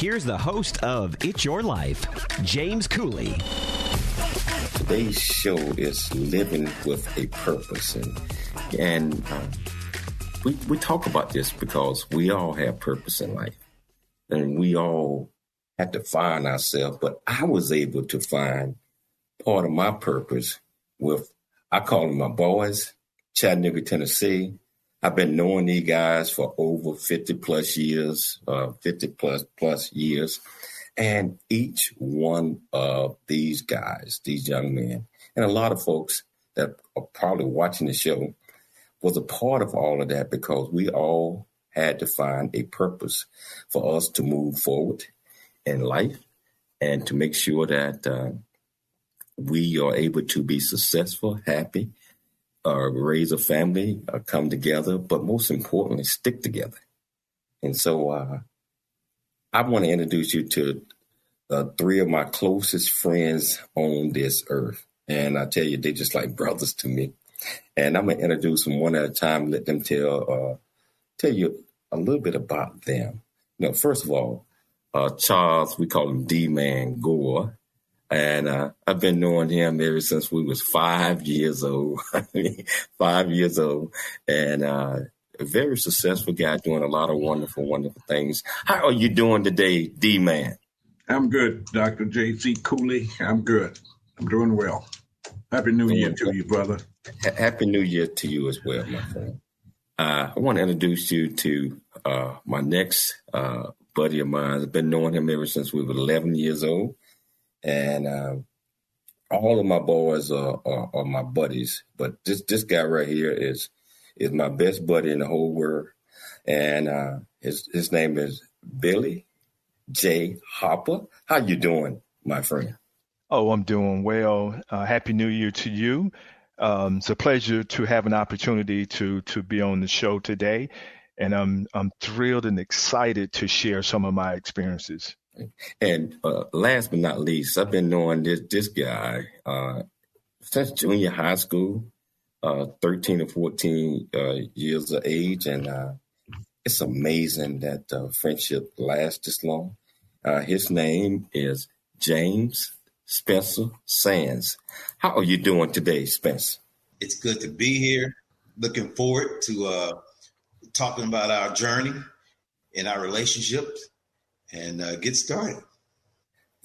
here's the host of It's Your Life, James Cooley. Today's show is Living with a Purpose. And we talk about this because we all have purpose in life. And we all have to find ourselves. But I was able to find part of my purpose with, I call them my boys, Chattanooga, Tennessee. I've been knowing these guys for over 50 plus years. And each one of these guys, these young men, and a lot of folks that are probably watching the show was a part of all of that because we all had to find a purpose for us to move forward in life and to make sure that we are able to be successful, happy, raise a family, come together, but most importantly, stick together. And so I want to introduce you to three of my closest friends on this earth. And I tell you, they're just like brothers to me. And I'm going to introduce them one at a time, let them tell you a little bit about them. You know, first of all, Charles, we call him D-Man Gore. And I've been knowing him ever since we was 5 years old. I mean, 5 years old. And a very successful guy doing a lot of wonderful, wonderful things. How are you doing today, D-Man? I'm good, Dr. J.C. Cooley. I'm good. I'm doing well. Happy New Year to you, brother. Happy New Year to you as well, my friend. I want to introduce you to my next buddy of mine. I've been knowing him ever since we were 11 years old. And all of my boys are my buddies, but this guy right here is my best buddy in the whole world. And his name is Billy J. Harper. How you doing, my friend? Oh, I'm doing well. Happy New Year to you. It's a pleasure to have an opportunity to be on the show today, and I'm thrilled and excited to share some of my experiences. And last but not least, I've been knowing this guy since junior high school, 13 or 14 years of age. And it's amazing that friendship lasts this long. His name is James Spencer Sands. How are you doing today, Spencer? It's good to be here. Looking forward to talking about our journey and our relationships. And get started.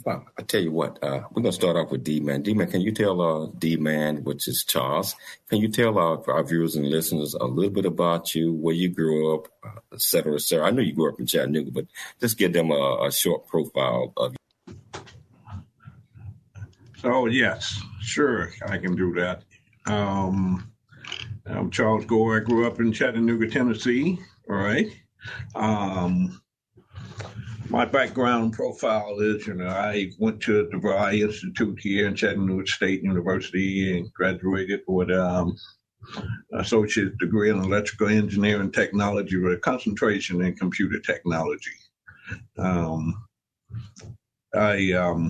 Well, I tell you what, we're going to start off with D-Man. D-Man, can you tell D-Man, which is Charles, can you tell our viewers and listeners a little bit about you, where you grew up, et cetera, et cetera? I know you grew up in Chattanooga, but just give them a short profile of you. Oh, yes, sure, I can do that. I'm Charles Gore. I grew up in Chattanooga, Tennessee, all right? My background profile is, I went to the DeVry Institute here in Chattanooga State University and graduated with associate degree in electrical engineering technology with a concentration in computer technology. I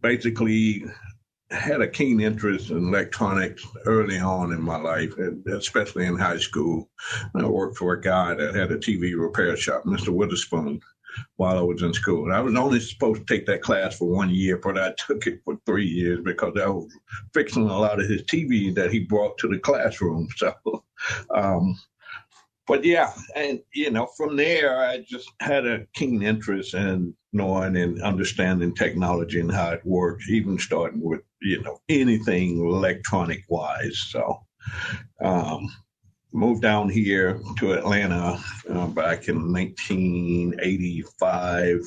basically had a keen interest in electronics early on in my life, especially in high school. I worked for a guy that had a TV repair shop, Mr. Witherspoon, while I was in school. And I was only supposed to take that class for 1 year, but I took it for 3 years because I was fixing a lot of his TV that he brought to the classroom. So But yeah, and you know, from there, I just had a keen interest in knowing and understanding technology and how it works, even starting with, you know, anything electronic wise. So moved down here to Atlanta back in 1985,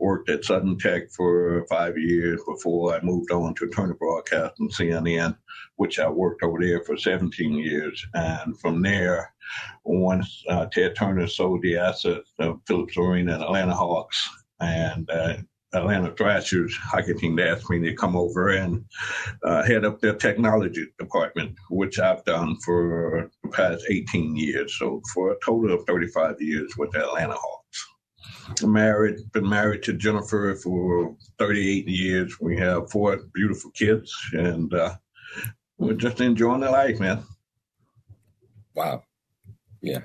worked at Southern Tech for 5 years before I moved on to Turner Broadcasting, CNN, which I worked over there for 17 years. And from there, once Ted Turner sold the assets of Phillips Arena and Atlanta Hawks and Atlanta Thrashers hockey team, they asked me to come over and head up their technology department, which I've done for the past 18 years. So for a total of 35 years with the Atlanta Hawks. Been married to Jennifer for 38 years. We have 4 beautiful kids, and we're just enjoying the life, man. Wow. Yeah.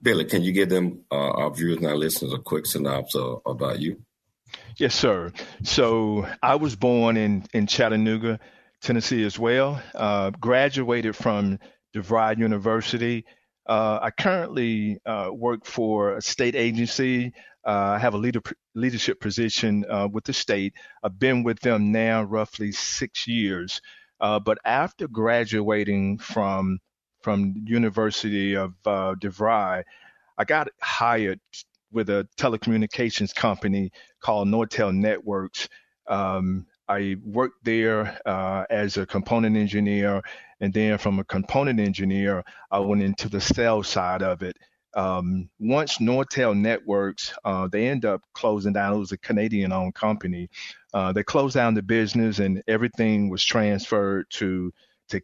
Billy, can you give them, our viewers and our listeners, a quick synopsis about you? Yes, sir. So I was born in Chattanooga, Tennessee as well. Graduated from DeVry University. I currently work for a state agency. I have a leadership position with the state. I've been with them now roughly 6 years. But after graduating from University of DeVry, I got hired with a telecommunications company called Nortel Networks. I worked there as a component engineer, and then from a component engineer, I went into the sales side of it. Once Nortel Networks, they end up closing down. It was a Canadian-owned company. They closed down the business, and everything was transferred to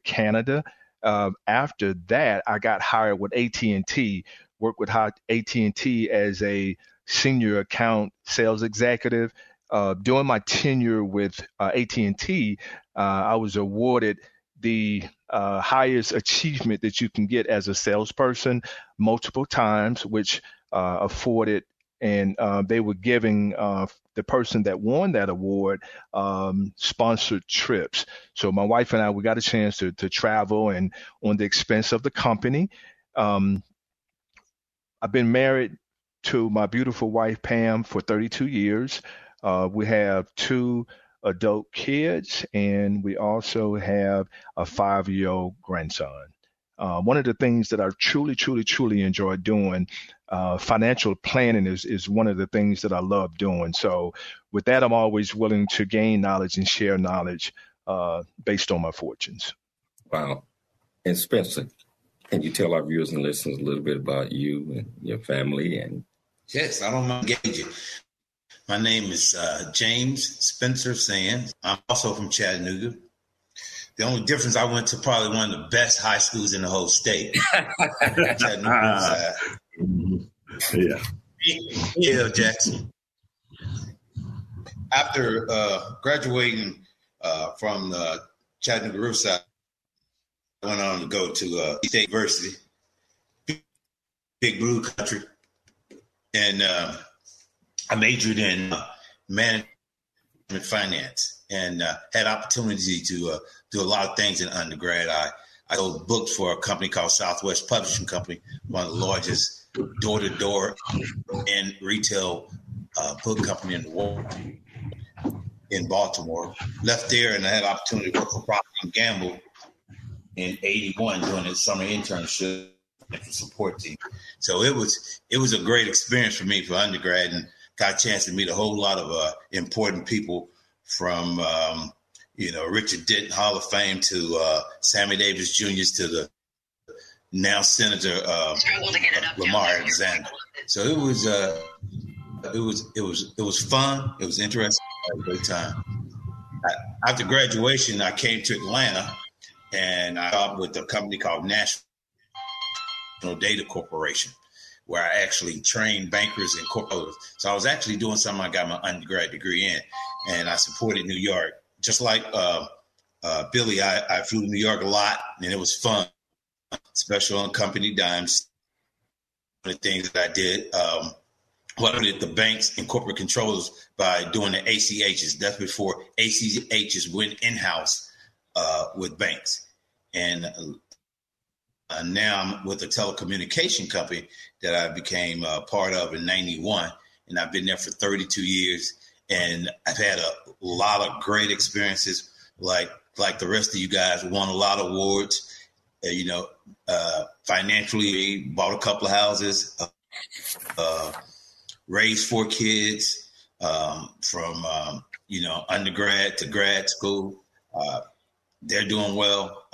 Canada. After that, I got hired with AT&T. Worked with AT&T as a senior account sales executive. During my tenure with AT&T, I was awarded the highest achievement that you can get as a salesperson multiple times, which afforded, and they were giving the person that won that award sponsored trips. So my wife and I, we got a chance to travel, and on the expense of the company. I've been married to my beautiful wife, Pam, for 32 years. We have 2 adult kids, and we also have a 5-year-old grandson. One of the things that I truly, truly, truly enjoy doing, financial planning is one of the things that I love doing. So with that, I'm always willing to gain knowledge and share knowledge based on my fortunes. Wow. And Spencer, can you tell our viewers and listeners a little bit about you and your family? And yes, I don't mind engaging. My name is James Spencer Sands. I'm also from Chattanooga. The only difference, I went to probably one of the best high schools in the whole state. Chattanooga. Yeah, Jackson. After graduating from the Chattanooga Riverside, went on to go to State University, Big Blue Country, and I majored in management finance, and had opportunity to do a lot of things in undergrad. I sold books for a company called Southwest Publishing Company, one of the largest door-to-door and retail book company in the world in Baltimore. Left there, and I had opportunity to work for Procter & Gamble in 81 doing a summer internship for support team. So it was a great experience for me for undergrad, and got a chance to meet a whole lot of important people from, Richard Denton Hall of Fame to Sammy Davis Jr.'s to the now Senator Lamar Alexander. So it was fun. It was interesting. I had a great time. After graduation, I came to Atlanta, and I got with a company called National Data Corporation, where I actually trained bankers and corporators. So I was actually doing something I got my undergrad degree in, and I supported New York. Just like Billy, I flew to New York a lot, and it was fun, especially on company dimes. One of the things that I did, what did the banks and corporate controllers by doing the ACHs. That's before ACHs went in-house with banks, and Now I'm with a telecommunication company that I became part of in 91, and I've been there for 32 years. And I've had a lot of great experiences. Like the rest of you guys, won a lot of awards, financially, bought a couple of houses, raised four kids from, undergrad to grad school. They're doing well.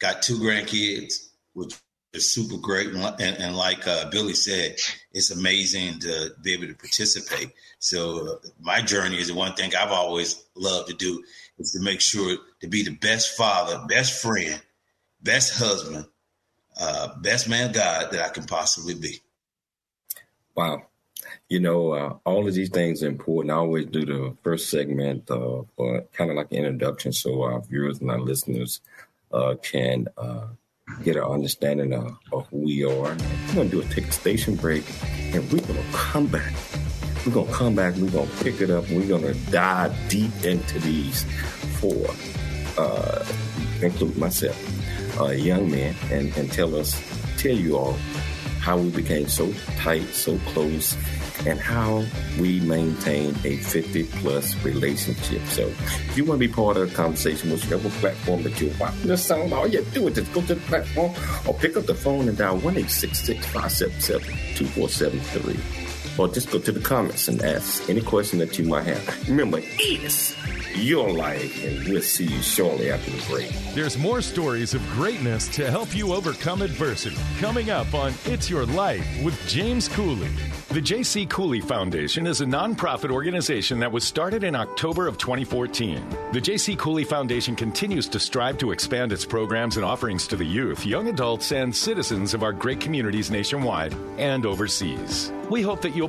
Got two grandkids, which is super great. And like Billy said, it's amazing to be able to participate. So my journey is the one thing I've always loved to do is to make sure to be the best father, best friend, best husband, best man of God that I can possibly be. Wow. All of these things are important. I always do the first segment for kind of like an introduction so our viewers and our listeners can get an understanding of who we are. We're going to take a station break, and we're going to come back. We're going to come back. We're going to pick it up. We're going to dive deep into these four, including myself, young men, and tell you all how we became so tight, so close, and how we maintain a 50-plus relationship. So if you want to be part of the conversation, whichever platform that you're watching this on, all you have to do is just go to the platform or pick up the phone and dial 1-866-577-2473. Or just go to the comments and ask any question that you might have. Remember, it's your life, and we'll see you shortly after the break. There's more stories of greatness to help you overcome adversity. Coming up on It's Your Life with James Cooley. The J.C. Cooley Foundation is a nonprofit organization that was started in October of 2014. The J.C. Cooley Foundation continues to strive to expand its programs and offerings to the youth, young adults, and citizens of our great communities nationwide and overseas. We hope that you'll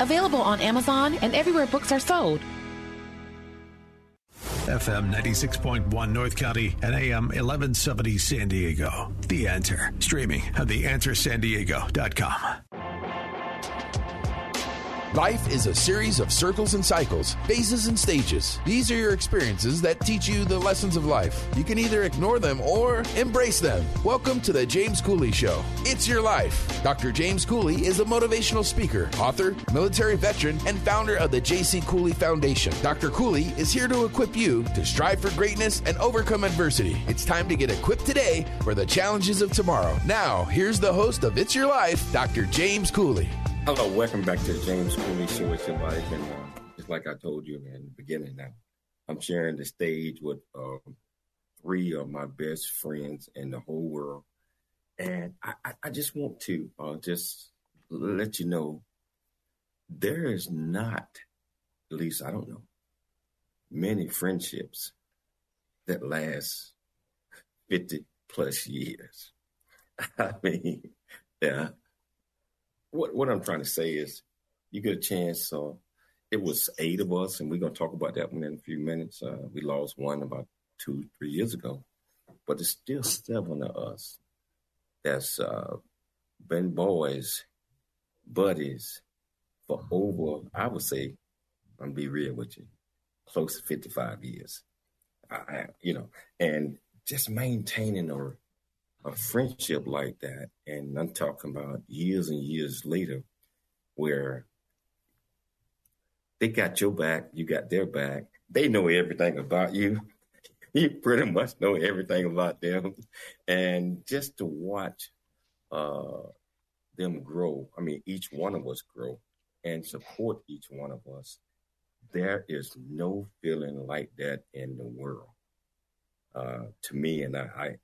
Available on Amazon and everywhere books are sold. FM 96.1 North County and AM 1170 San Diego. The Answer. Streaming at TheAnswerSanDiego.com. Life is a series of circles and cycles, phases and stages. These are your experiences that teach you the lessons of life. You can either ignore them or embrace them. Welcome to The James Cooley Show. It's your life. Dr. James Cooley is a motivational speaker, author, military veteran, and founder of the J.C. Cooley Foundation. Dr. Cooley is here to equip you to strive for greatness and overcome adversity. It's time to get equipped today for the challenges of tomorrow. Now, here's the host of It's Your Life, Dr. James Cooley. Hello, welcome back to the James Cooley Show. It's Your Life, and just like I told you in the beginning, now I'm sharing the stage with three of my best friends in the whole world, and I just want to just let you know there is not, at least I don't know, many friendships that last 50-plus years. I mean, yeah. What I'm trying to say is you get a chance. It was 8 of us, and we're going to talk about that one in a few minutes. We lost one about 2-3 years ago. But there's still 7 of us that's been boys, buddies for over, I would say, I'm going to be real with you, close to 55 years. And just maintaining a friendship like that. And I'm talking about years and years later where they got your back, you got their back. They know everything about you. You pretty much know everything about them. And just to watch them grow, I mean, each one of us grow and support each one of us. There is no feeling like that in the world, to me. And I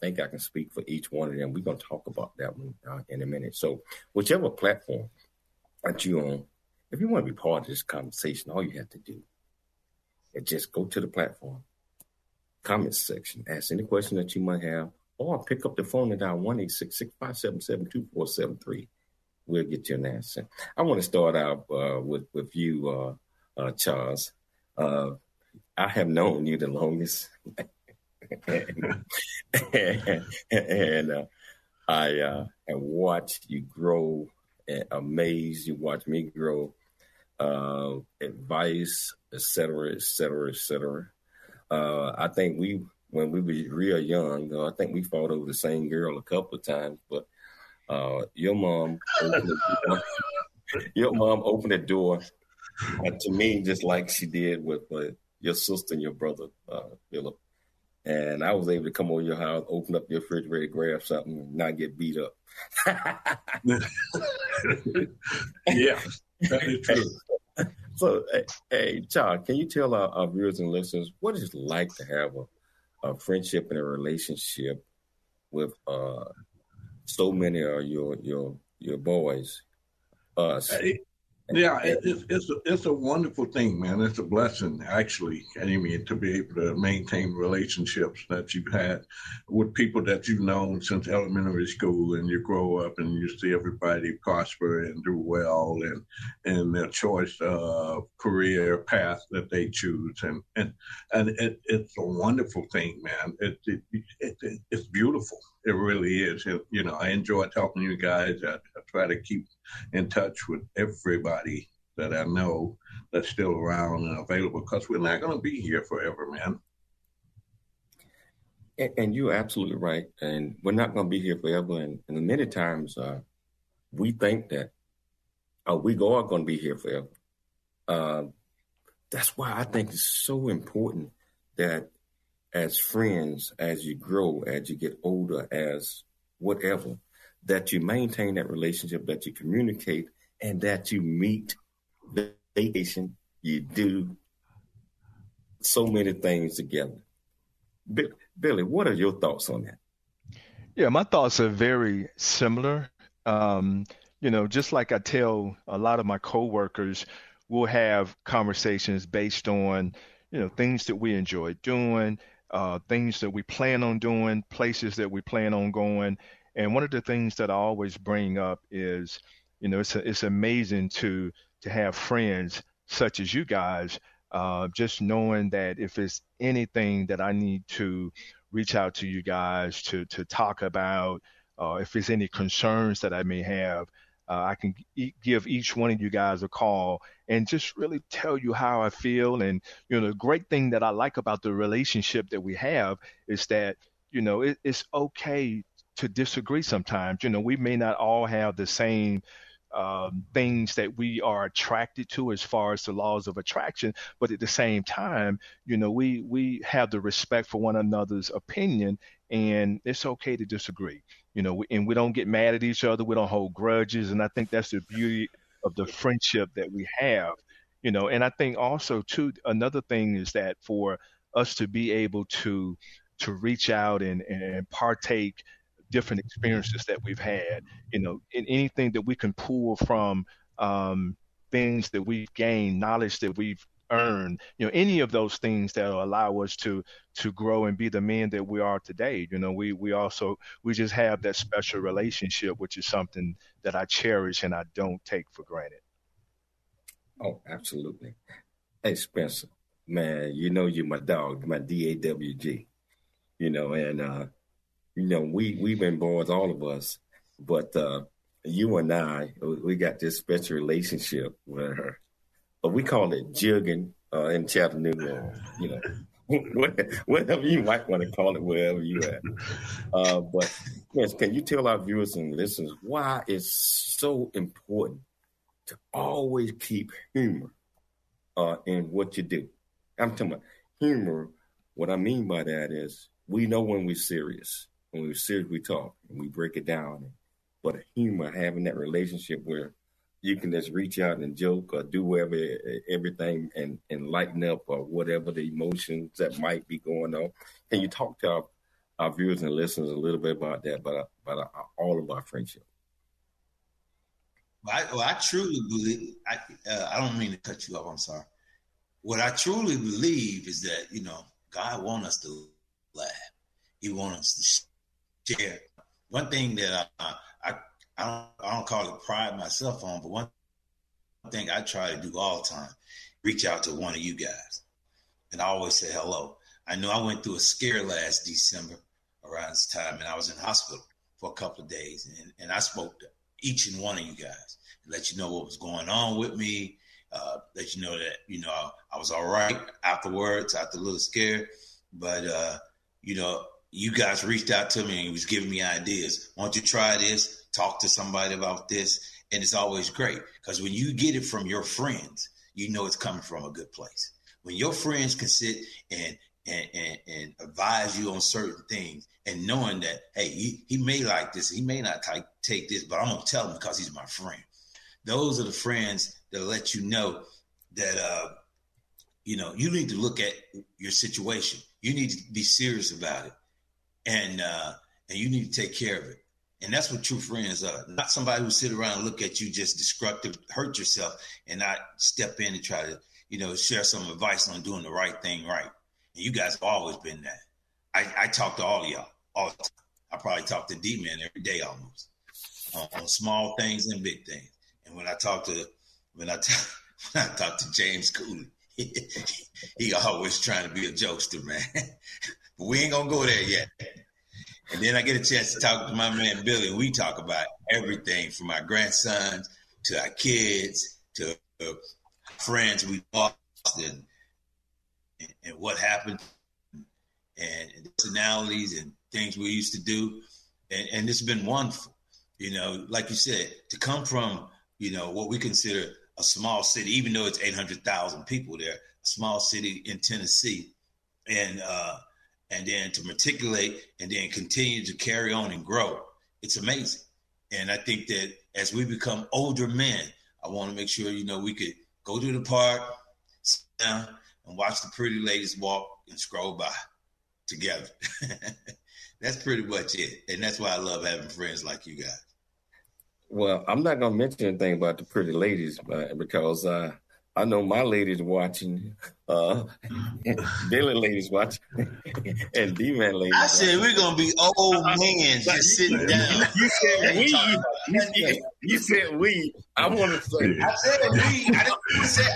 think I can speak for each one of them. We're going to talk about that one in a minute. So whichever platform that you're on, if you want to be part of this conversation, all you have to do is just go to the platform, comment section, ask any question that you might have, or pick up the phone and dial 1-866-577-2473. We'll get you an answer. I want to start out with you, Charles. I have known you the longest. and I have watched you grow, amazed. You watched me grow, advice, et cetera, et cetera, et cetera. I think when we were real young, I think we fought over the same girl a couple of times, but your mom opened the door to me, just like she did with your sister and your brother, Philip. And I was able to come over your house, open up your refrigerator, grab something, and not get beat up. Yeah, that is true. So, hey, Todd, can you tell our viewers and listeners what it's like to have a friendship and a relationship with so many of your boys, us? Yeah, it's a wonderful thing, man. It's a blessing, actually, to be able to maintain relationships that you've had with people that you've known since elementary school, and you grow up and you see everybody prosper and do well, and their choice of career path that they choose, and it's a wonderful thing, man. It's beautiful. It really is. You know, I enjoy talking to you guys. I try to keep in touch with everybody that I know that's still around and available, because we're not going to be here forever, man. And you're absolutely right. And we're not going to be here forever. And many times we think that we are going to be here forever. That's why I think it's so important that as friends, as you grow, as you get older, as whatever, that you maintain that relationship, that you communicate, and that you meet the vacation. You do so many things together. Billy, what are your thoughts on that? Yeah, my thoughts are very similar. You know, just like I tell a lot of my coworkers, we'll have conversations based on, you know, things that we enjoy doing, things that we plan on doing, places that we plan on going. And one of the things that I always bring up is, you know, it's amazing to have friends such as you guys, just knowing that if it's anything that I need to reach out to you guys to talk about, if it's any concerns that I may have, I can give each one of you guys a call and just really tell you how I feel. And, you know, the great thing that I like about the relationship that we have is that, you know, it's okay to disagree sometimes. You know, we may not all have the same things that we are attracted to as far as the laws of attraction, but at the same time, you know, we have the respect for one another's opinion, and it's okay to disagree. You know, and we don't get mad at each other. We don't hold grudges, and I think that's the beauty of the friendship that we have. You know, and I think also too, another thing is that for us to be able to reach out and partake different experiences that we've had, you know, in anything that we can pull from things that we've gained, knowledge that we've earned, you know, any of those things that will allow us to grow and be the men that we are today. You know, we just have that special relationship, which is something that I cherish and I don't take for granted. Oh, absolutely. Hey, Spencer, man, you know, you're my dog, my DAWG, you know, and, you know, we've been boys, all of us, but you and I, we got this special relationship where we call it jigging in Chattanooga, you know, whatever you might want to call it, wherever you're at. But yes, can you tell our viewers and listeners why it's so important to always keep humor in what you do? I'm talking about humor. What I mean by that is we know when we're serious. When we're serious, we talk and we break it down. But humor, having that relationship where you can just reach out and joke or do whatever, everything and lighten up or whatever the emotions that might be going on. Can you talk to our viewers and listeners a little bit about that, about all of our friendship? Well, I truly believe, I don't mean to cut you off, I'm sorry. What I truly believe is that, you know, God wants us to laugh. He wants us to share. One thing that I don't call it pride myself on, but one thing I try to do all the time, reach out to one of you guys. And I always say hello. I know I went through a scare last December around this time, and I was in hospital for a couple of days. And I spoke to each and one of you guys and let you know what was going on with me, let you know that, you know, I was all right afterwards, after a little scare. But, you know, you guys reached out to me and was giving me ideas. Why don't you try this? Talk to somebody about this. And it's always great because when you get it from your friends, you know it's coming from a good place. When your friends can sit and advise you on certain things and knowing that, hey, he may like this, he may not take this, but I'm going to tell him because he's my friend. Those are the friends that let you know that, you know, you need to look at your situation. You need to be serious about it and you need to take care of it. And that's what true friends are. Not somebody who sit around and look at you just destructive, hurt yourself, and not step in and try to, you know, share some advice on doing the right thing right. And you guys have always been that. I talk to all of y'all all the time. I probably talk to D-Man every day almost on small things and big things. And when I talk to when I talk to James Cooley, he always trying to be a jokester, man. But we ain't gonna go there yet. And then I get a chance to talk to my man, Billy. We talk about everything from our grandsons to our kids to friends we lost and what happened and personalities and things we used to do. And it's been wonderful, you know, like you said, to come from, you know, what we consider a small city, even though it's 800,000 people there, a small city in Tennessee. And then to matriculate and then continue to carry on and grow. It's amazing. And I think that as we become older men, I want to make sure, you know, we could go to the park, sit down, and watch the pretty ladies walk and scroll by together. That's pretty much it. And that's why I love having friends like you guys. Well, I'm not going to mention anything about the pretty ladies because I know my ladies watching, Billy ladies watching, and D-Man ladies. I said we're gonna be old men just sitting down. You said we. You said we. I want to say. I said we. I didn't say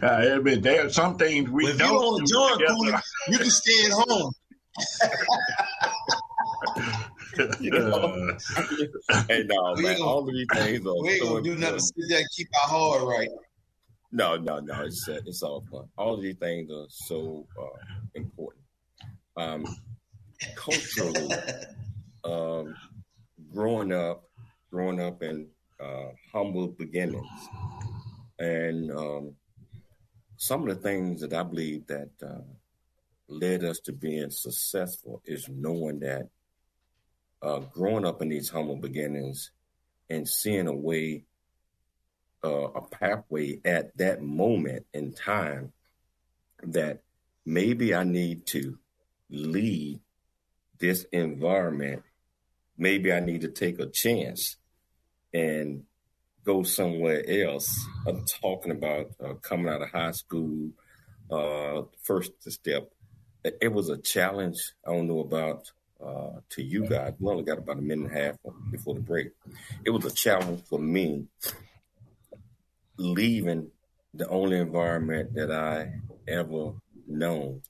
I. I mean, there are some things we. Well, if you want to join, Cooley, you can stay at home. You know? Hey, no, we man, all of these things are. We ain't gonna do nothing. Sit there and keep our heart right. No, it's all fun. All of these things are so important. Culturally, growing up in humble beginnings, and some of the things that I believe that led us to being successful is knowing that. Growing up in these humble beginnings and seeing a way, a pathway at that moment in time that maybe I need to leave this environment. Maybe I need to take a chance and go somewhere else. I'm talking about coming out of high school, first step. It was a challenge. I don't know about to you guys. We only got about a minute and a half before the break. It was a challenge for me leaving the only environment that I ever known.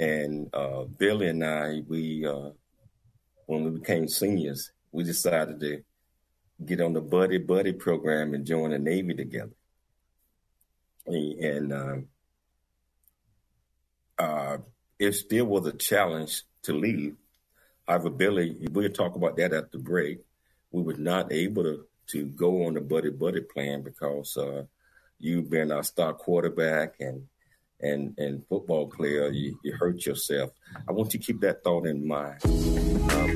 And Billy and I, we when we became seniors, we decided to get on the Buddy program and join the Navy together. And it still was a challenge to leave. However, Billy, we'll talk about that at the break. We were not able to go on the buddy-buddy plan because you've been our star quarterback and football player, you hurt yourself. I want you to keep that thought in mind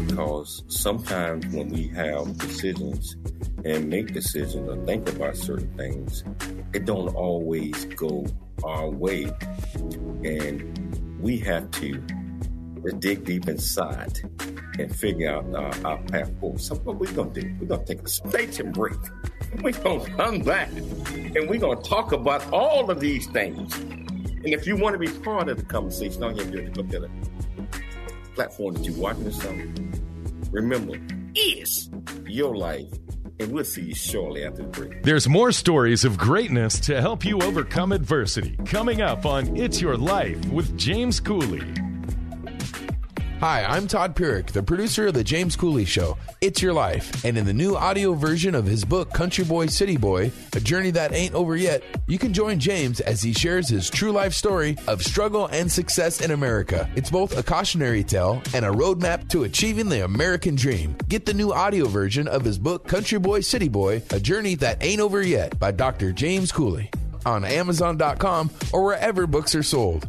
because sometimes when we have decisions and make decisions or think about certain things, it don't always go our way. And we have to dig deep inside and figure out our path forward. So what we're going to do, we're going to take a station break. We're going to come back and we're going to talk about all of these things. And if you want to be part of the conversation, all you have to do is go to the platform that you're watching this on. Remember, it's your life. And we'll see you shortly after the break. There's more stories of greatness to help you overcome adversity. Coming up on It's Your Life with James Cooley. Hi, I'm Todd Pyrick, the producer of The James Cooley Show, It's Your Life. And in the new audio version of his book, Country Boy, City Boy, A Journey That Ain't Over Yet, you can join James as he shares his true life story of struggle and success in America. It's both a cautionary tale and a roadmap to achieving the American dream. Get the new audio version of his book, Country Boy, City Boy, A Journey That Ain't Over Yet by Dr. James Cooley on Amazon.com or wherever books are sold.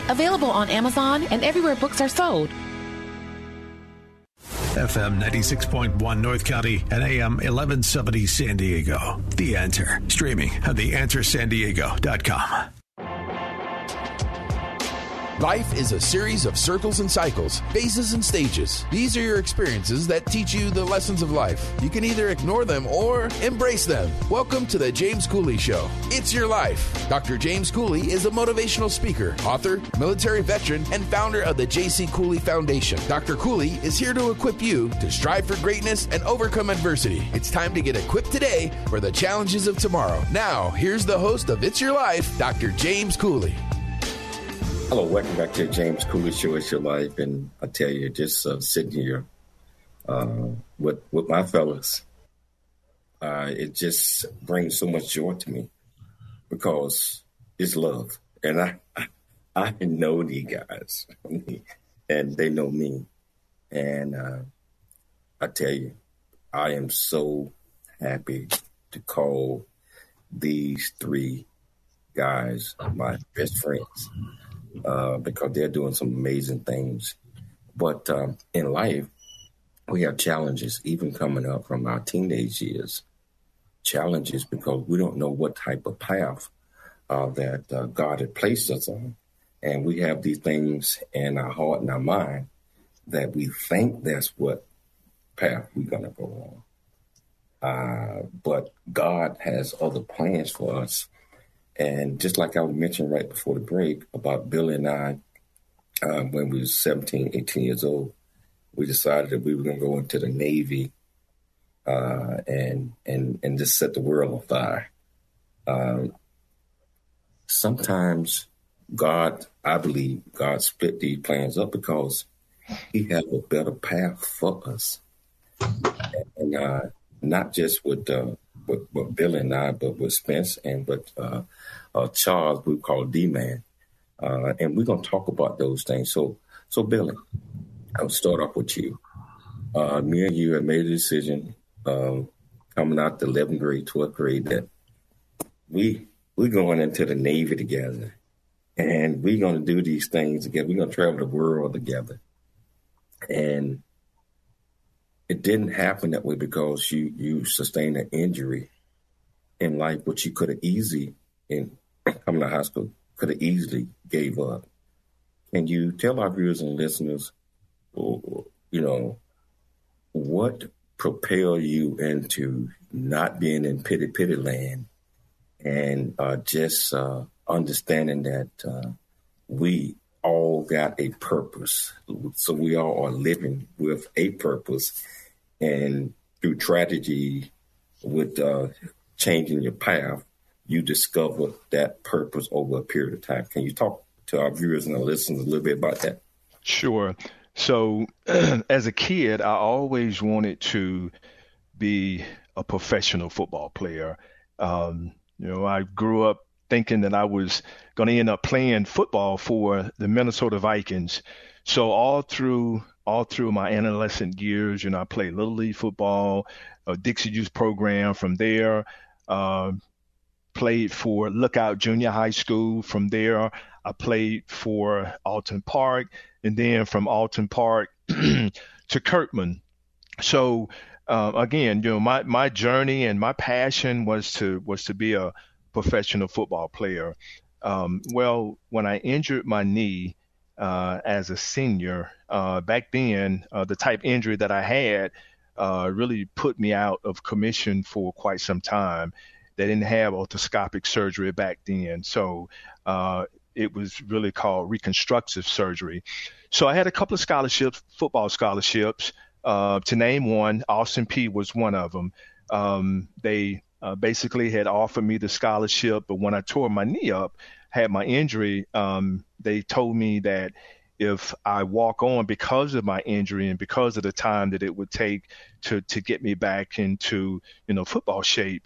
Available on Amazon and everywhere books are sold. FM 96.1 North County and AM 1170 San Diego. The Answer. Streaming at TheAnswerSanDiego.com. Life is a series of circles and cycles, phases and stages. These are your experiences that teach you the lessons of life. You can either ignore them or embrace them. Welcome to The James Cooley Show. It's your life. Dr. James Cooley is a motivational speaker, author, military veteran, and founder of the J.C. Cooley Foundation. Dr. Cooley is here to equip you to strive for greatness and overcome adversity. It's time to get equipped today for the challenges of tomorrow. Now, here's the host of It's Your Life, Dr. James Cooley. Hello, welcome back to the James Cooley Show, It's Your Life. And I tell you, just sitting here with my fellas, it just brings so much joy to me because it's love. And I know these guys, and they know me. And I tell you, I am so happy to call these three guys my best friends. Because they're doing some amazing things. But in life, we have challenges, even coming up from our teenage years. Challenges because we don't know what type of path that God had placed us on. And we have these things in our heart and our mind that we think that's what path we're going to go on. But God has other plans for us. And just like I mentioned right before the break about Billy and I, when we were 17, 18 years old, we decided that we were going to go into the Navy and just set the world on fire. Sometimes God, I believe God split these plans up because he has a better path for us. And not just with Billy and I, but with Spence and with Charles, we call D-Man. And we're going to talk about those things. So Billy, I'll start off with you. Me and you have made a decision coming out the 11th grade, 12th grade that we're going into the Navy together. And we're going to do these things together. We're going to travel the world together. And it didn't happen that way because you sustained an injury in life, which you could have easily, in coming to high school, could have easily gave up. Can you tell our viewers and listeners, what propelled you into not being in pity land and just understanding that we all got a purpose. So we all are living with a purpose. And through tragedy, with changing your path, you discover that purpose over a period of time. Can you talk to our viewers and our listeners a little bit about that? Sure. So as a kid, I always wanted to be a professional football player. I grew up thinking that I was going to end up playing football for the Minnesota Vikings. So all through my adolescent years, I played Little League football, a Dixie Youth program from there, played for Lookout Junior High School. From there, I played for Alton Park, and then from Alton Park to Kirkman. So again, my journey and my passion was to be a professional football player. When I injured my knee as a senior, back then, the type injury that I had really put me out of commission for quite some time. They didn't have arthroscopic surgery back then. So it was really called reconstructive surgery. So I had a couple of scholarships, football scholarships. To name one, Austin P was one of them. They basically had offered me the scholarship, but when I tore my knee up, had my injury, they told me that if I walk on because of my injury and because of the time that it would take to get me back into football shape,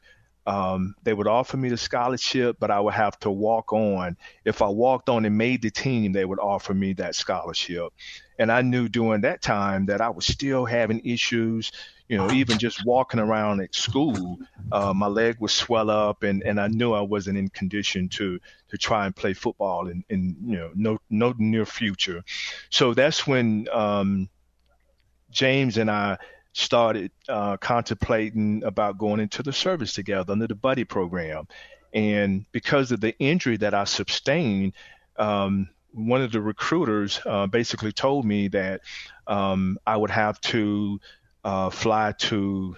they would offer me the scholarship, but I would have to walk on. If I walked on and made the team, they would offer me that scholarship. And I knew during that time that I was still having issues, even just walking around at school. My leg would swell up, and I knew I wasn't in condition to try and play football in no near future. So that's when James and I started contemplating about going into the service together under the Buddy program. And because of the injury that I sustained, one of the recruiters basically told me that I would have to fly to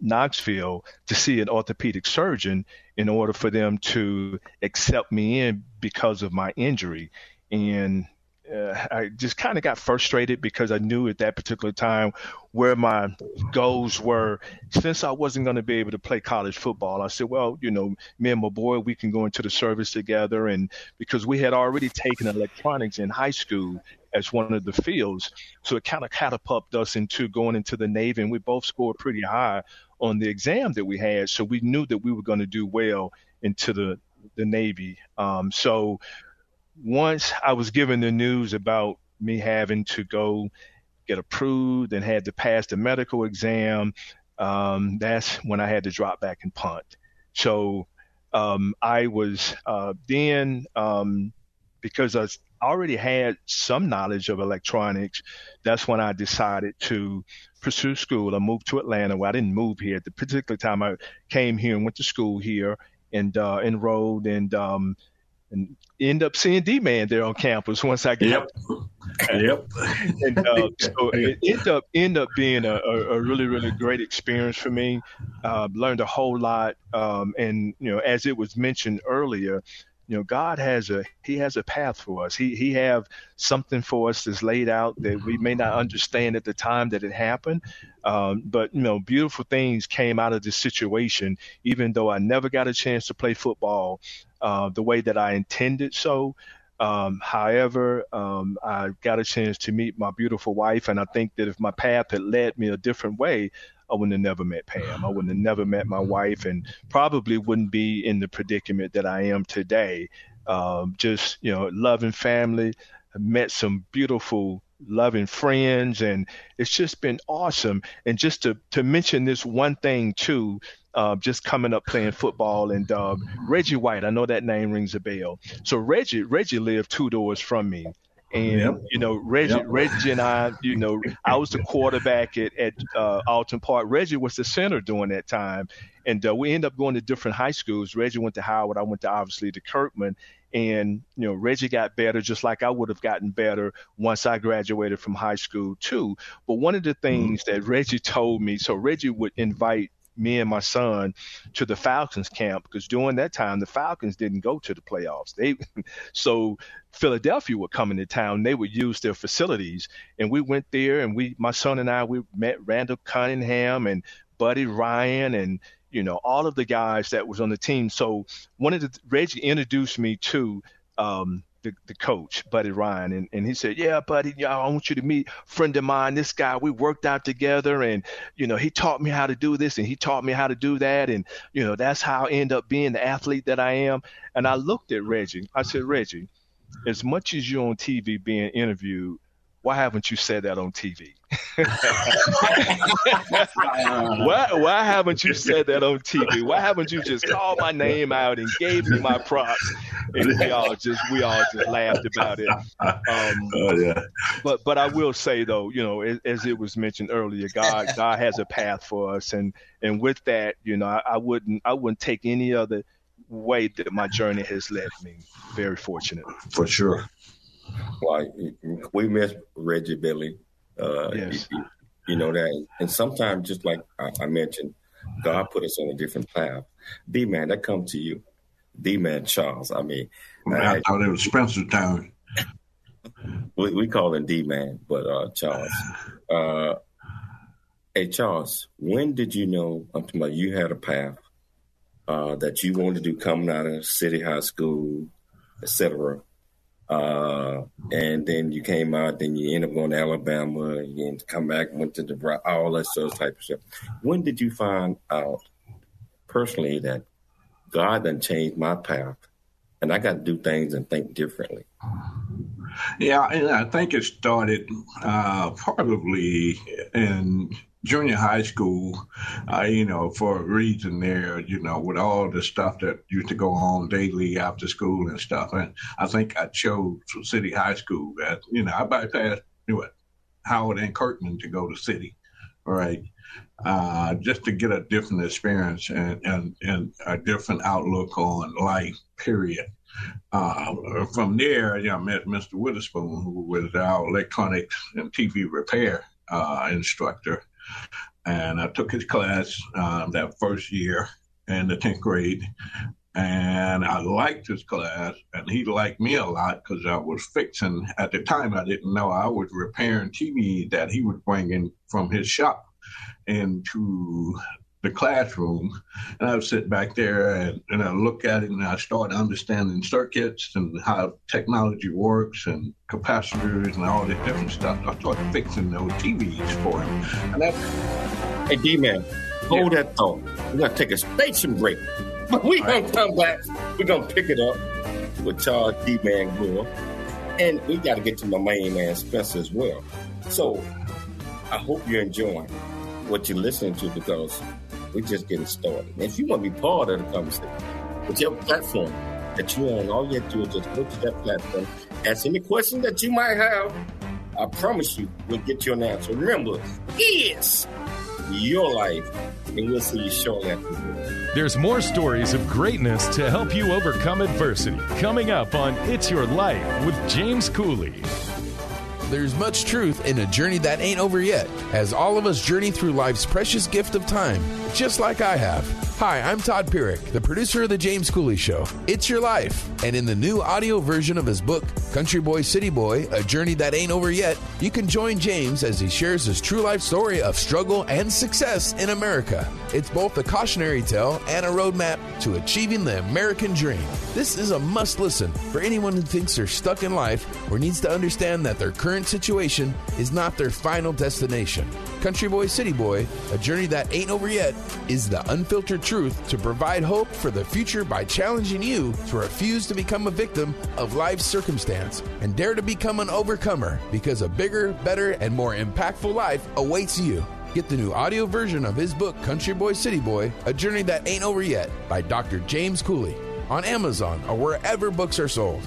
Knoxville to see an orthopedic surgeon in order for them to accept me in because of my injury. And I just kind of got frustrated because I knew at that particular time where my goals were. Since I wasn't going to be able to play college football, I said, me and my boy, we can go into the service together. And because we had already taken electronics in high school as one of the fields, so it kind of catapulted us into going into the Navy. And we both scored pretty high on the exam that we had. So we knew that we were going to do well into the Navy. So once I was given the news about me having to go get approved and had to pass the medical exam, that's when I had to drop back and punt. So I was then, because I already had some knowledge of electronics, that's when I decided to pursue school. I moved to Atlanta. Well, I didn't move here. At the particular time, I came here and went to school here and enrolled and end up seeing D-Man there on campus once I get up. Yep. And so it ended up being a really, really great experience for me. Learned a whole lot. And, as it was mentioned earlier, God has a path for us. He have something for us that's laid out that we may not understand at the time that it happened. But, beautiful things came out of this situation, even though I never got a chance to play football the way that I intended. So However, I got a chance to meet my beautiful wife, and I think that if my path had led me a different way, I wouldn't have never met Pam. I wouldn't have never met my wife, and probably wouldn't be in the predicament that I am today. Loving family, I met some beautiful, loving friends, and it's just been awesome. And just to mention this one thing too, just coming up playing football, and Reggie White, I know that name rings a bell. So Reggie lived two doors from me. And, Reggie and I, I was the quarterback at Alton Park. Reggie was the center during that time. And we ended up going to different high schools. Reggie went to Howard. I went to Kirkman. And, Reggie got better just like I would have gotten better once I graduated from high school, too. But one of the things that Reggie told me, so Reggie would invite me and my son to the Falcons camp, because during that time, the Falcons didn't go to the playoffs. So Philadelphia would come into town. They would use their facilities. And we went there, and my son and I, we met Randall Cunningham and Buddy Ryan and, all of the guys that was on the team. So Reggie introduced me to the coach, Buddy Ryan. And he said, yeah, Buddy, I want you to meet a friend of mine, this guy. We worked out together, and, he taught me how to do this, and he taught me how to do that. And, that's how I end up being the athlete that I am. And I looked at Reggie. I said, Reggie, as much as you're on TV being interviewed, why haven't you said that on TV? Why haven't you said that on TV? Why haven't you just called my name out and gave me my props? And we all just laughed about it. But I will say, though, as it was mentioned earlier, God has a path for us, and with that, I wouldn't take any other way that my journey has led me. Very fortunate. For sure. Well, we miss Reggie, Billy. Yes. You know that. And sometimes, just like I mentioned, God put us on a different path. D-Man, that come to you. D-Man Charles. I thought it was Spencer Town. We call him D-Man, but Charles. Hey, Charles, when did you know, I'm talking about, you had a path that you wanted to do coming out of City High School, et cetera? And then you came out, then you end up going to Alabama, and come back, went to DeVry, all that sort of type of stuff. When did you find out personally that God done changed my path, and I got to do things and think differently? Yeah, and I think it started probably in junior high school, for a reason there, with all the stuff that used to go on daily after school and stuff. And I think I chose City High School. I bypassed Howard and Kirkman to go to City, right? Just to get a different experience and a different outlook on life, period. From there, I met Mr. Witherspoon, who was our electronics and TV repair instructor. And I took his class that first year in the 10th grade. And I liked his class, and he liked me a lot, because I was fixing. At the time, I didn't know I was repairing TV that he was bringing from his shop into the classroom. And I would sit back there and I look at it, and I start understanding circuits and how technology works and capacitors and all this different stuff. I started fixing those TVs for him. And hey, D-Man, hold that thought. We're going to take a station break. But we're going to come back. We're going to pick it up with Charles D-Man Gore. And we got to get to my main man, Spencer, as well. So I hope you're enjoying what you're listening to, because we're just getting started. And if you want to be part of the conversation, whichever platform that you're on, all you have to do is just go to that platform, ask any question that you might have. I promise you, we'll get you an answer. Remember, it's your life, and we'll see you shortly after this. There's more stories of greatness to help you overcome adversity. Coming up on It's Your Life with James Cooley. There's much truth in a journey that ain't over yet, as all of us journey through life's precious gift of time. just like I have. Hi, I'm Todd Pyrick, the producer of The James Cooley Show. It's your life. And in the new audio version of his book, Country Boy, City Boy, A Journey That Ain't Over Yet, you can join James as he shares his true life story of struggle and success in America. It's both a cautionary tale and a roadmap to achieving the American dream. This is a must listen for anyone who thinks they're stuck in life or needs to understand that their current situation is not their final destination. Country Boy, City Boy, A Journey That Ain't Over Yet is the unfiltered truth to provide hope for the future by challenging you to refuse to become a victim of life's circumstance and dare to become an overcomer, because a bigger, better, and more impactful life awaits you. Get the new audio version of his book, Country Boy, City Boy, A Journey That Ain't Over Yet, by Dr. James Cooley, on Amazon or wherever books are sold.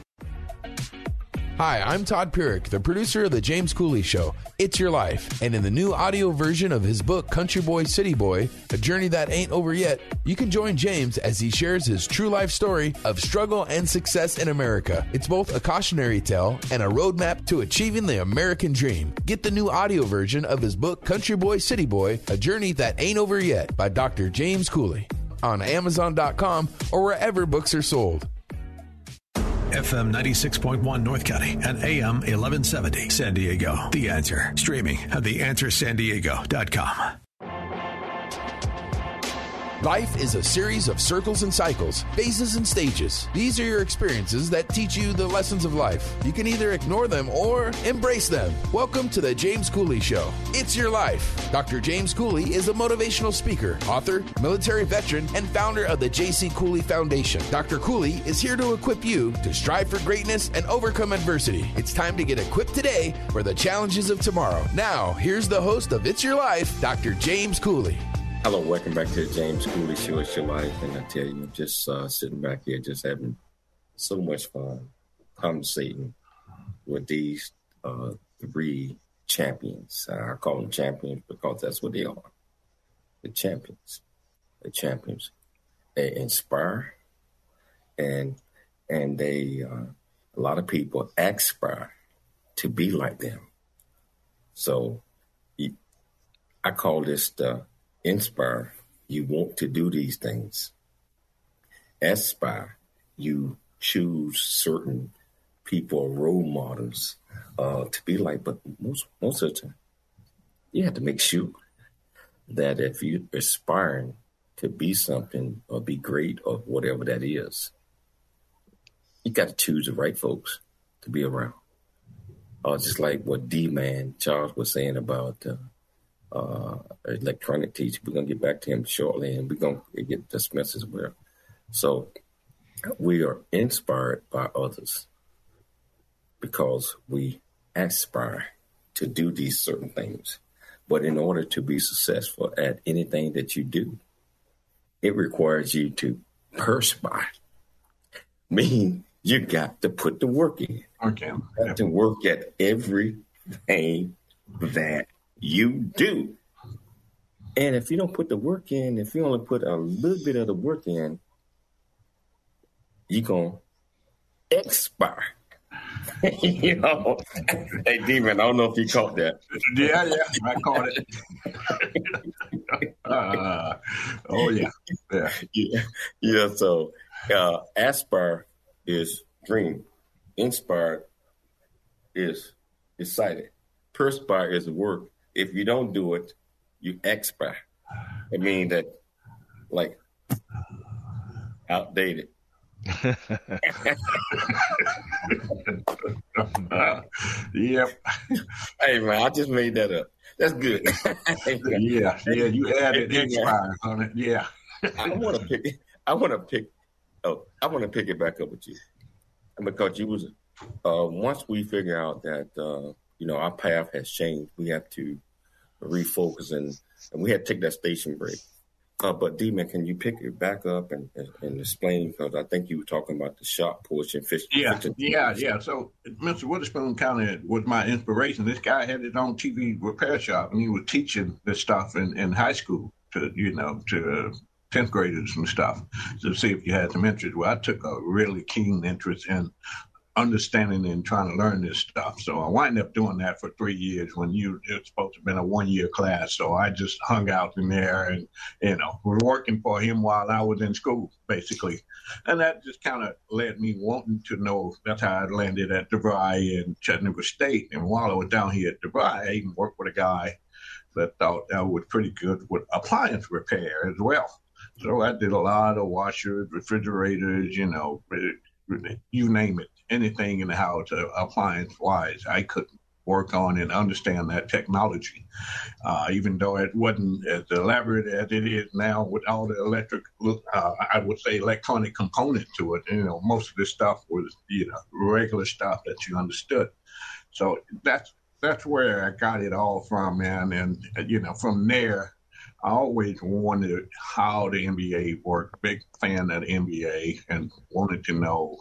Hi, I'm Todd Pyrick, the producer of The James Cooley Show. It's your life. And in the new audio version of his book, Country Boy, City Boy, A Journey That Ain't Over Yet, you can join James as he shares his true life story of struggle and success in America. It's both a cautionary tale and a roadmap to achieving the American dream. Get the new audio version of his book, Country Boy, City Boy, A Journey That Ain't Over Yet, by Dr. James Cooley, on Amazon.com or wherever books are sold. FM 96.1 North County and AM 1170 San Diego. The Answer. Streaming at TheAnswerSanDiego.com. Life is a series of circles and cycles, phases and stages. These are your experiences that teach you the lessons of life. You can either ignore them or embrace them. Welcome to The James Cooley Show. It's your life. Dr. James Cooley is a motivational speaker, author, military veteran, and founder of the J.C. Cooley Foundation. Dr. Cooley is here to equip you to strive for greatness and overcome adversity. It's time to get equipped today for the challenges of tomorrow. Now, here's the host of It's Your Life, Dr. James Cooley. Hello, welcome back to the James Cooley Show. It's your life, and I tell you, just sitting back here, just having so much fun conversating with these three champions. I call them champions because that's what they are. The champions. The champions. They inspire, and they a lot of people aspire to be like them. So I call this the inspire, you want to do these things. Aspire, you choose certain people or role models to be like. But most of the time, you have to make sure that if you're aspiring to be something or be great or whatever that is, you got to choose the right folks to be around. Just like what D-Man Charles was saying about electronic teacher. We're going to get back to him shortly, and we're going to get this message as well. So we are inspired by others because we aspire to do these certain things. But in order to be successful at anything that you do, it requires you to perspire. Meaning you got to put the work in. Okay. You got to work at everything that you do. And if you don't put the work in, if you only put a little bit of the work in, you're going to expire. You know? Hey, Demon, I don't know if you caught that. Yeah, I caught it. So aspire is dream. Inspire is excited. Perspire is work. If you don't do it, you expire. I mean that, like, outdated. Yep. Hey man, I just made that up. That's good. Yeah. You added expire on it. Yeah. I want to pick it back up with you, because you was once we figure out that our path has changed. We have to refocus, and we had to take that station break. But D-Man, can you pick it back up and explain, because I think you were talking about the shop porch and fish. Yeah. So Mr. Witherspoon kind of was my inspiration. This guy had his own TV repair shop, and he was teaching this stuff in high school to 10th graders and stuff to see if you had some interest. Well, I took a really keen interest in understanding and trying to learn this stuff. So I wound up doing that for 3 years it's supposed to have been a one-year class. So I just hung out in there and, was working for him while I was in school, basically. And that just kind of led me wanting to know. That's how I landed at DeVry in Chattanooga State. And while I was down here at DeVry, I even worked with a guy that thought I was pretty good with appliance repair as well. So I did a lot of washers, refrigerators, you name it. Anything in the house, appliance-wise, I could work on and understand that technology, even though it wasn't as elaborate as it is now with all the electronic component to it. Most of this stuff was, regular stuff that you understood. So that's where I got it all from, man. And, from there, I always wondered how the NBA worked. Big fan of the NBA and wanted to know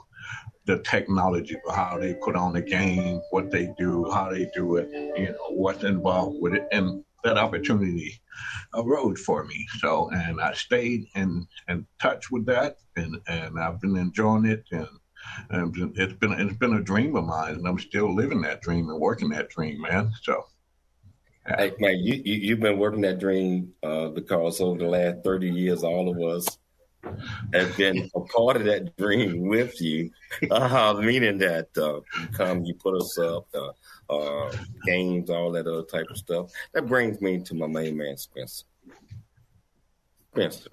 the technology, how they put on the game, what they do, how they do it, what's involved with it. And that opportunity arose for me. So, and I stayed in touch with that, and I've been enjoying it. And it's been a dream of mine, and I'm still living that dream and working that dream, man. So. Hey, man, you've been working that dream because over the last 30 years, all of us have been a part of that dream with you, meaning that you put us up, games, all that other type of stuff. That brings me to my main man, Spencer. Spencer,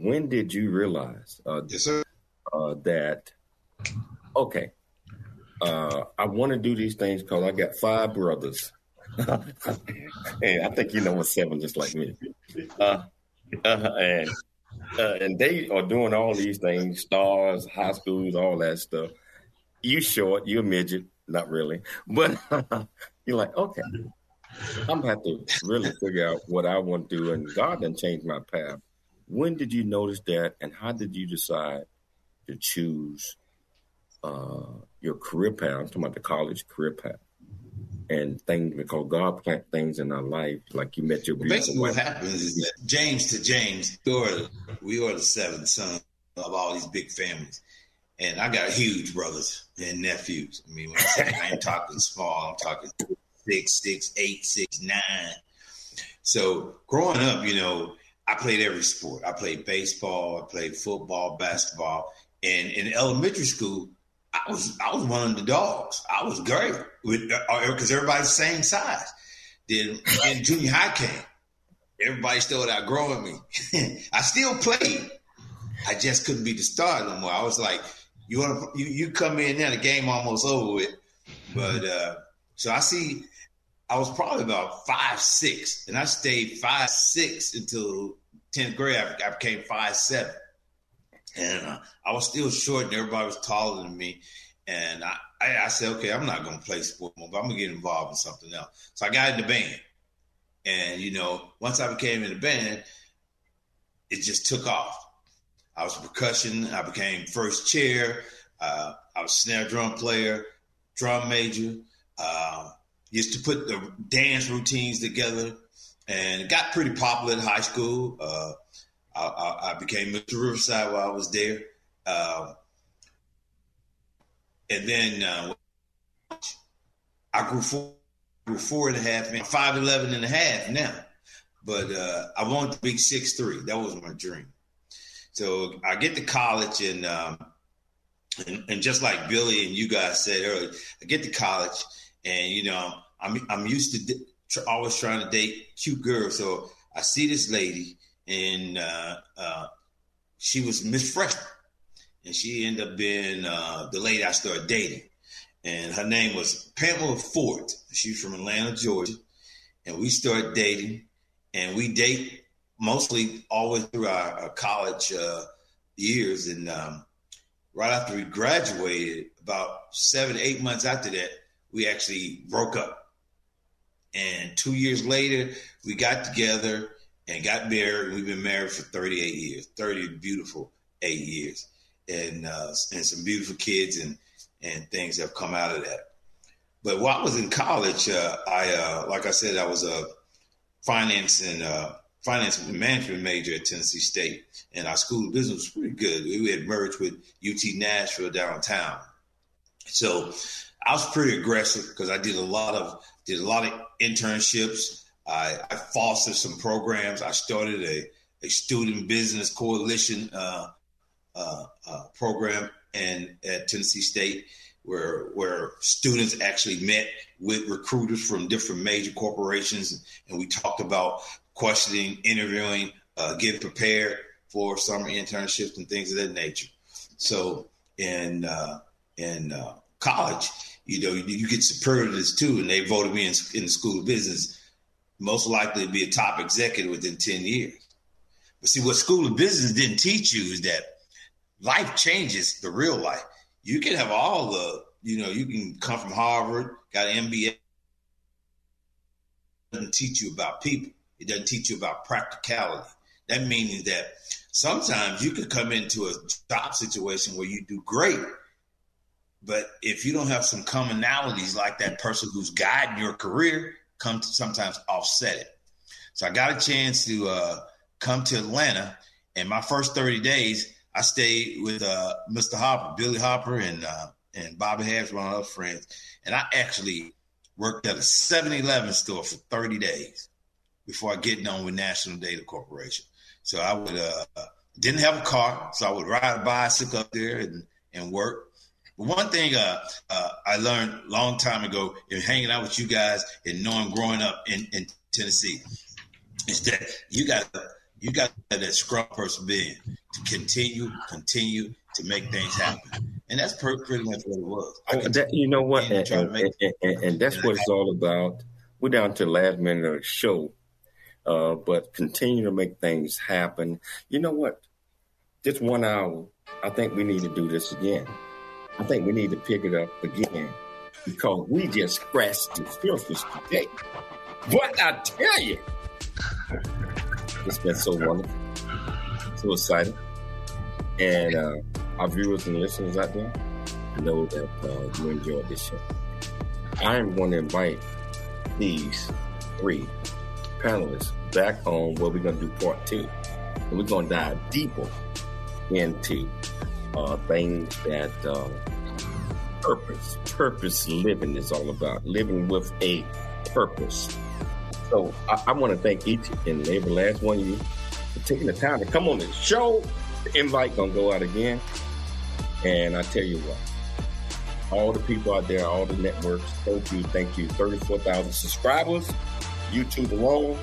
when did you realize that, okay, I want to do these things because I got 5 brothers. And I think what's 7 just like me. And they are doing all these things, stars, high schools, all that stuff. You short, you're a midget, not really. But you're like, okay, I'm going to have to really figure out what I want to do. And God done changed my path. When did you notice that, and how did you decide to choose your career path? I'm talking about the college career path. And things, because God plant things in our life, like you met your beautiful wife. What happens is that we are the 7th son of all these big families. And I got huge brothers and nephews. I mean, when I say I ain't talking small, I'm talking 6, 8, 9. So growing up, I played every sport. I played baseball, I played football, basketball. And in elementary school, I was one of the dogs. I was great because everybody's the same size. Then junior high came. Everybody started outgrowing me. I still played. I just couldn't be the star no more. I was like, you come in now, the game almost over with. But so I was probably about 5'6", and I stayed 5'6" until 10th grade. I became 5'7". And I was still short, and everybody was taller than me. And I said, okay, I'm not going to play sport more, but I'm going to get involved in something else. So I got in the band. And, once I became in the band, it just took off. I was percussion. I became first chair. I was snare drum player, drum major. Used to put the dance routines together. And it got pretty popular in high school. I became Mr. Riverside while I was there. And then I grew 4.5, 5'11 and a half now. But I wanted to be 6'3". That was my dream. So I get to college, and just like Billy and you guys said earlier, I get to college, and, I'm used to always trying to date cute girls. So I see this lady. And she was Miss Freshman, and she ended up being the lady I started dating. And her name was Pamela Ford. She's from Atlanta, Georgia. And we started dating, and we date mostly always through our college years. And right after we graduated, about 7 to 8 months after that, we actually broke up. And 2 years later, we got together and got married. We've been married for 38 years, 30 beautiful 8 years. And some beautiful kids and things have come out of that. But while I was in college, I was a finance and management major at Tennessee State, and our school business was pretty good. We had merged with UT Nashville downtown, so I was pretty aggressive because I did a lot of internships. I fostered some programs. I started a student business coalition program at Tennessee State, where students actually met with recruiters from different major corporations, and we talked about questioning, interviewing, getting prepared for summer internships and things of that nature. So in college, you get superlatives too, and they voted me in the school of business, most likely to be a top executive within 10 years. But see, what school of business didn't teach you is that life changes, the real life. You can have all the, you can come from Harvard, got an MBA. It doesn't teach you about people. It doesn't teach you about practicality. That means that sometimes you can come into a job situation where you do great, but if you don't have some commonalities like that person who's guiding your career, come to sometimes offset it. So I got a chance to come to Atlanta, and my first 30 days, I stayed with Mr. Harper, Billy Harper, and Bobby Harris, one of our friends. And I actually worked at a 7-Eleven store for 30 days before getting on with National Data Corporation. So I would didn't have a car, so I would ride a bicycle up there and work. But one thing I learned a long time ago in hanging out with you guys and knowing growing up in Tennessee is that you got that scrum person being to continue to make things happen. And that's pretty much what it was. That's what it's all about. We're down to the last minute of the show, but continue to make things happen. You know what? Just 1 hour, I think we need to do this again. I think we need to pick it up again because we just scratched the surface today. But I tell you, it's been so wonderful, so exciting. And our viewers and listeners out there know that you enjoyed this show. I am going to invite these three panelists back on where we're going to do part two. And we're going to dive deeper into things that purpose living is all about, living with a purpose. So I want to thank each and every last one of you for taking the time to come on the show. The invite going to go out again. And I tell you what, all the people out there, all the networks, thank you. 34,000 subscribers, YouTube alone,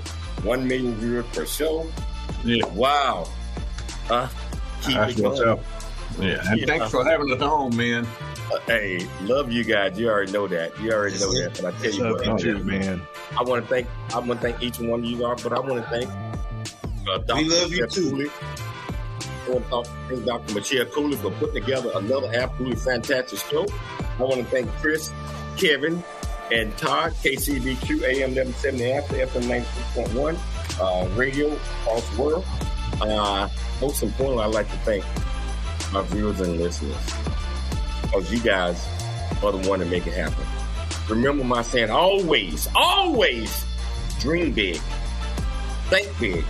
1 million viewers per show. Yeah. Wow. Keep it going. Yeah. And thanks for having us on, man. Hey, love you guys. You already know that. But I tell you what, man. I want to thank each one of you all, but I want to thank Dr. We love you too. I want to thank Dr. Michelle Cooley for putting together another absolutely fantastic show. I want to thank Chris, Kevin, and Todd, KCBQ, AM 1170 after FM 96.1, radio across the world. Most importantly, I'd like to thank my viewers and listeners, because you guys are the one to make it happen. Remember my saying, always dream big, think big,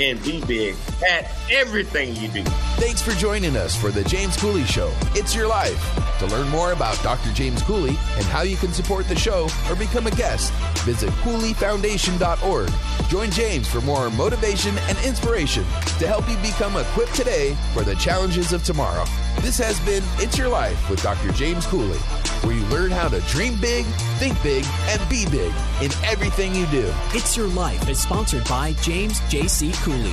and be big at everything you do. Thanks for joining us for The James Cooley Show. It's your life. To learn more about Dr. James Cooley and how you can support the show or become a guest, visit CooleyFoundation.org. Join James for more motivation and inspiration to help you become equipped today for the challenges of tomorrow. This has been It's Your Life with Dr. James Cooley, where you learn how to dream big, think big, and be big in everything you do. It's Your Life is sponsored by James J.C. Cooley.